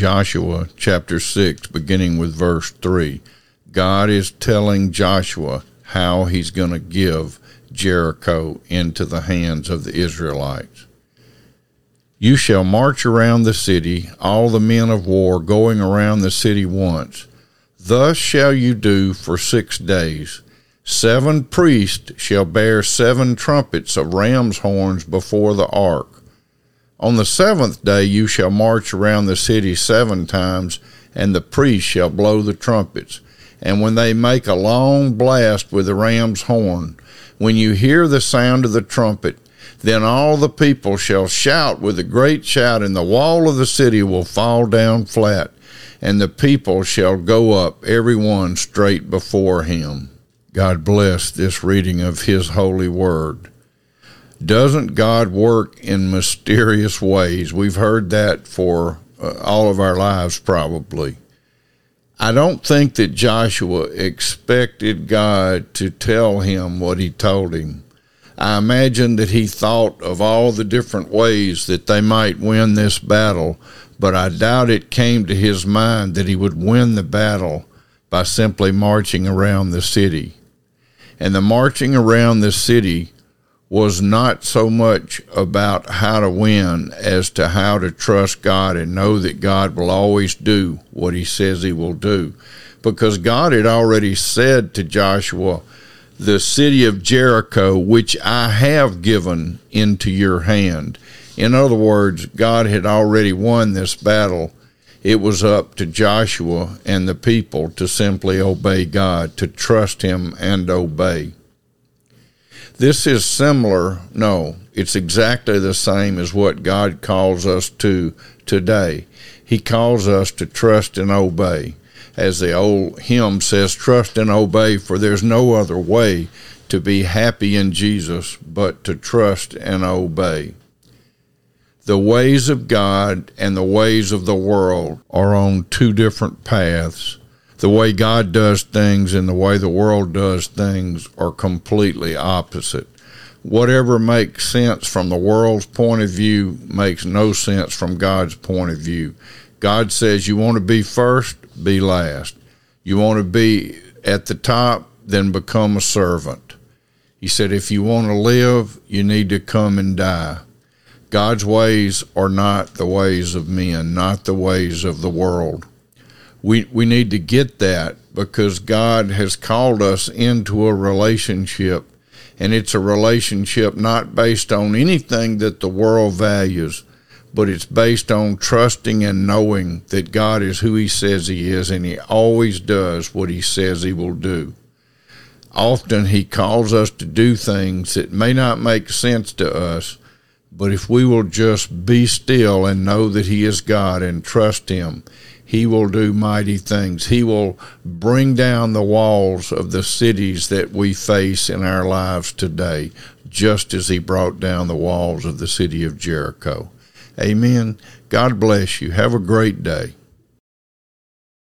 Joshua chapter 6, beginning with verse 3. God is telling Joshua how he's going to give Jericho into the hands of the Israelites. You shall march around the city, all the men of war going around the city once. Thus shall you do for 6 days. 7 priests shall bear 7 trumpets of ram's horns before the ark. On the 7th day you shall march around the city 7 times, and the priests shall blow the trumpets. And when they make a long blast with the ram's horn, when you hear the sound of the trumpet, then all the people shall shout with a great shout, and the wall of the city will fall down flat, and the people shall go up, every one straight before him. God bless this reading of his holy word. Doesn't God work in mysterious ways? We've heard that for all of our lives probably. I don't think that Joshua expected God to tell him what he told him. I imagine that he thought of all the different ways that they might win this battle, but I doubt it came to his mind that he would win the battle by simply marching around the city. And the marching around the city was not so much about how to win as to how to trust God and know that God will always do what he says he will do. Because God had already said to Joshua, the city of Jericho, which I have given into your hand. In other words, God had already won this battle. It was up to Joshua and the people to simply obey God, to trust him and obey. This is similar, no, it's exactly the same as what God calls us to today. He calls us to trust and obey. As the old hymn says, trust and obey, for there's no other way to be happy in Jesus but to trust and obey. The ways of God and the ways of the world are on two different paths. The way God does things and the way the world does things are completely opposite. Whatever makes sense from the world's point of view makes no sense from God's point of view. God says you want to be first, be last. You want to be at the top, then become a servant. He said, if you want to live, you need to come and die. God's ways are not the ways of men, not the ways of the world. We need to get that because God has called us into a relationship, and it's a relationship not based on anything that the world values, but it's based on trusting and knowing that God is who he says he is, and he always does what he says he will do. Often he calls us to do things that may not make sense to us, but if we will just be still and know that he is God and trust him, he will do mighty things. He will bring down the walls of the cities that we face in our lives today, just as he brought down the walls of the city of Jericho. Amen. God bless you. Have a great day.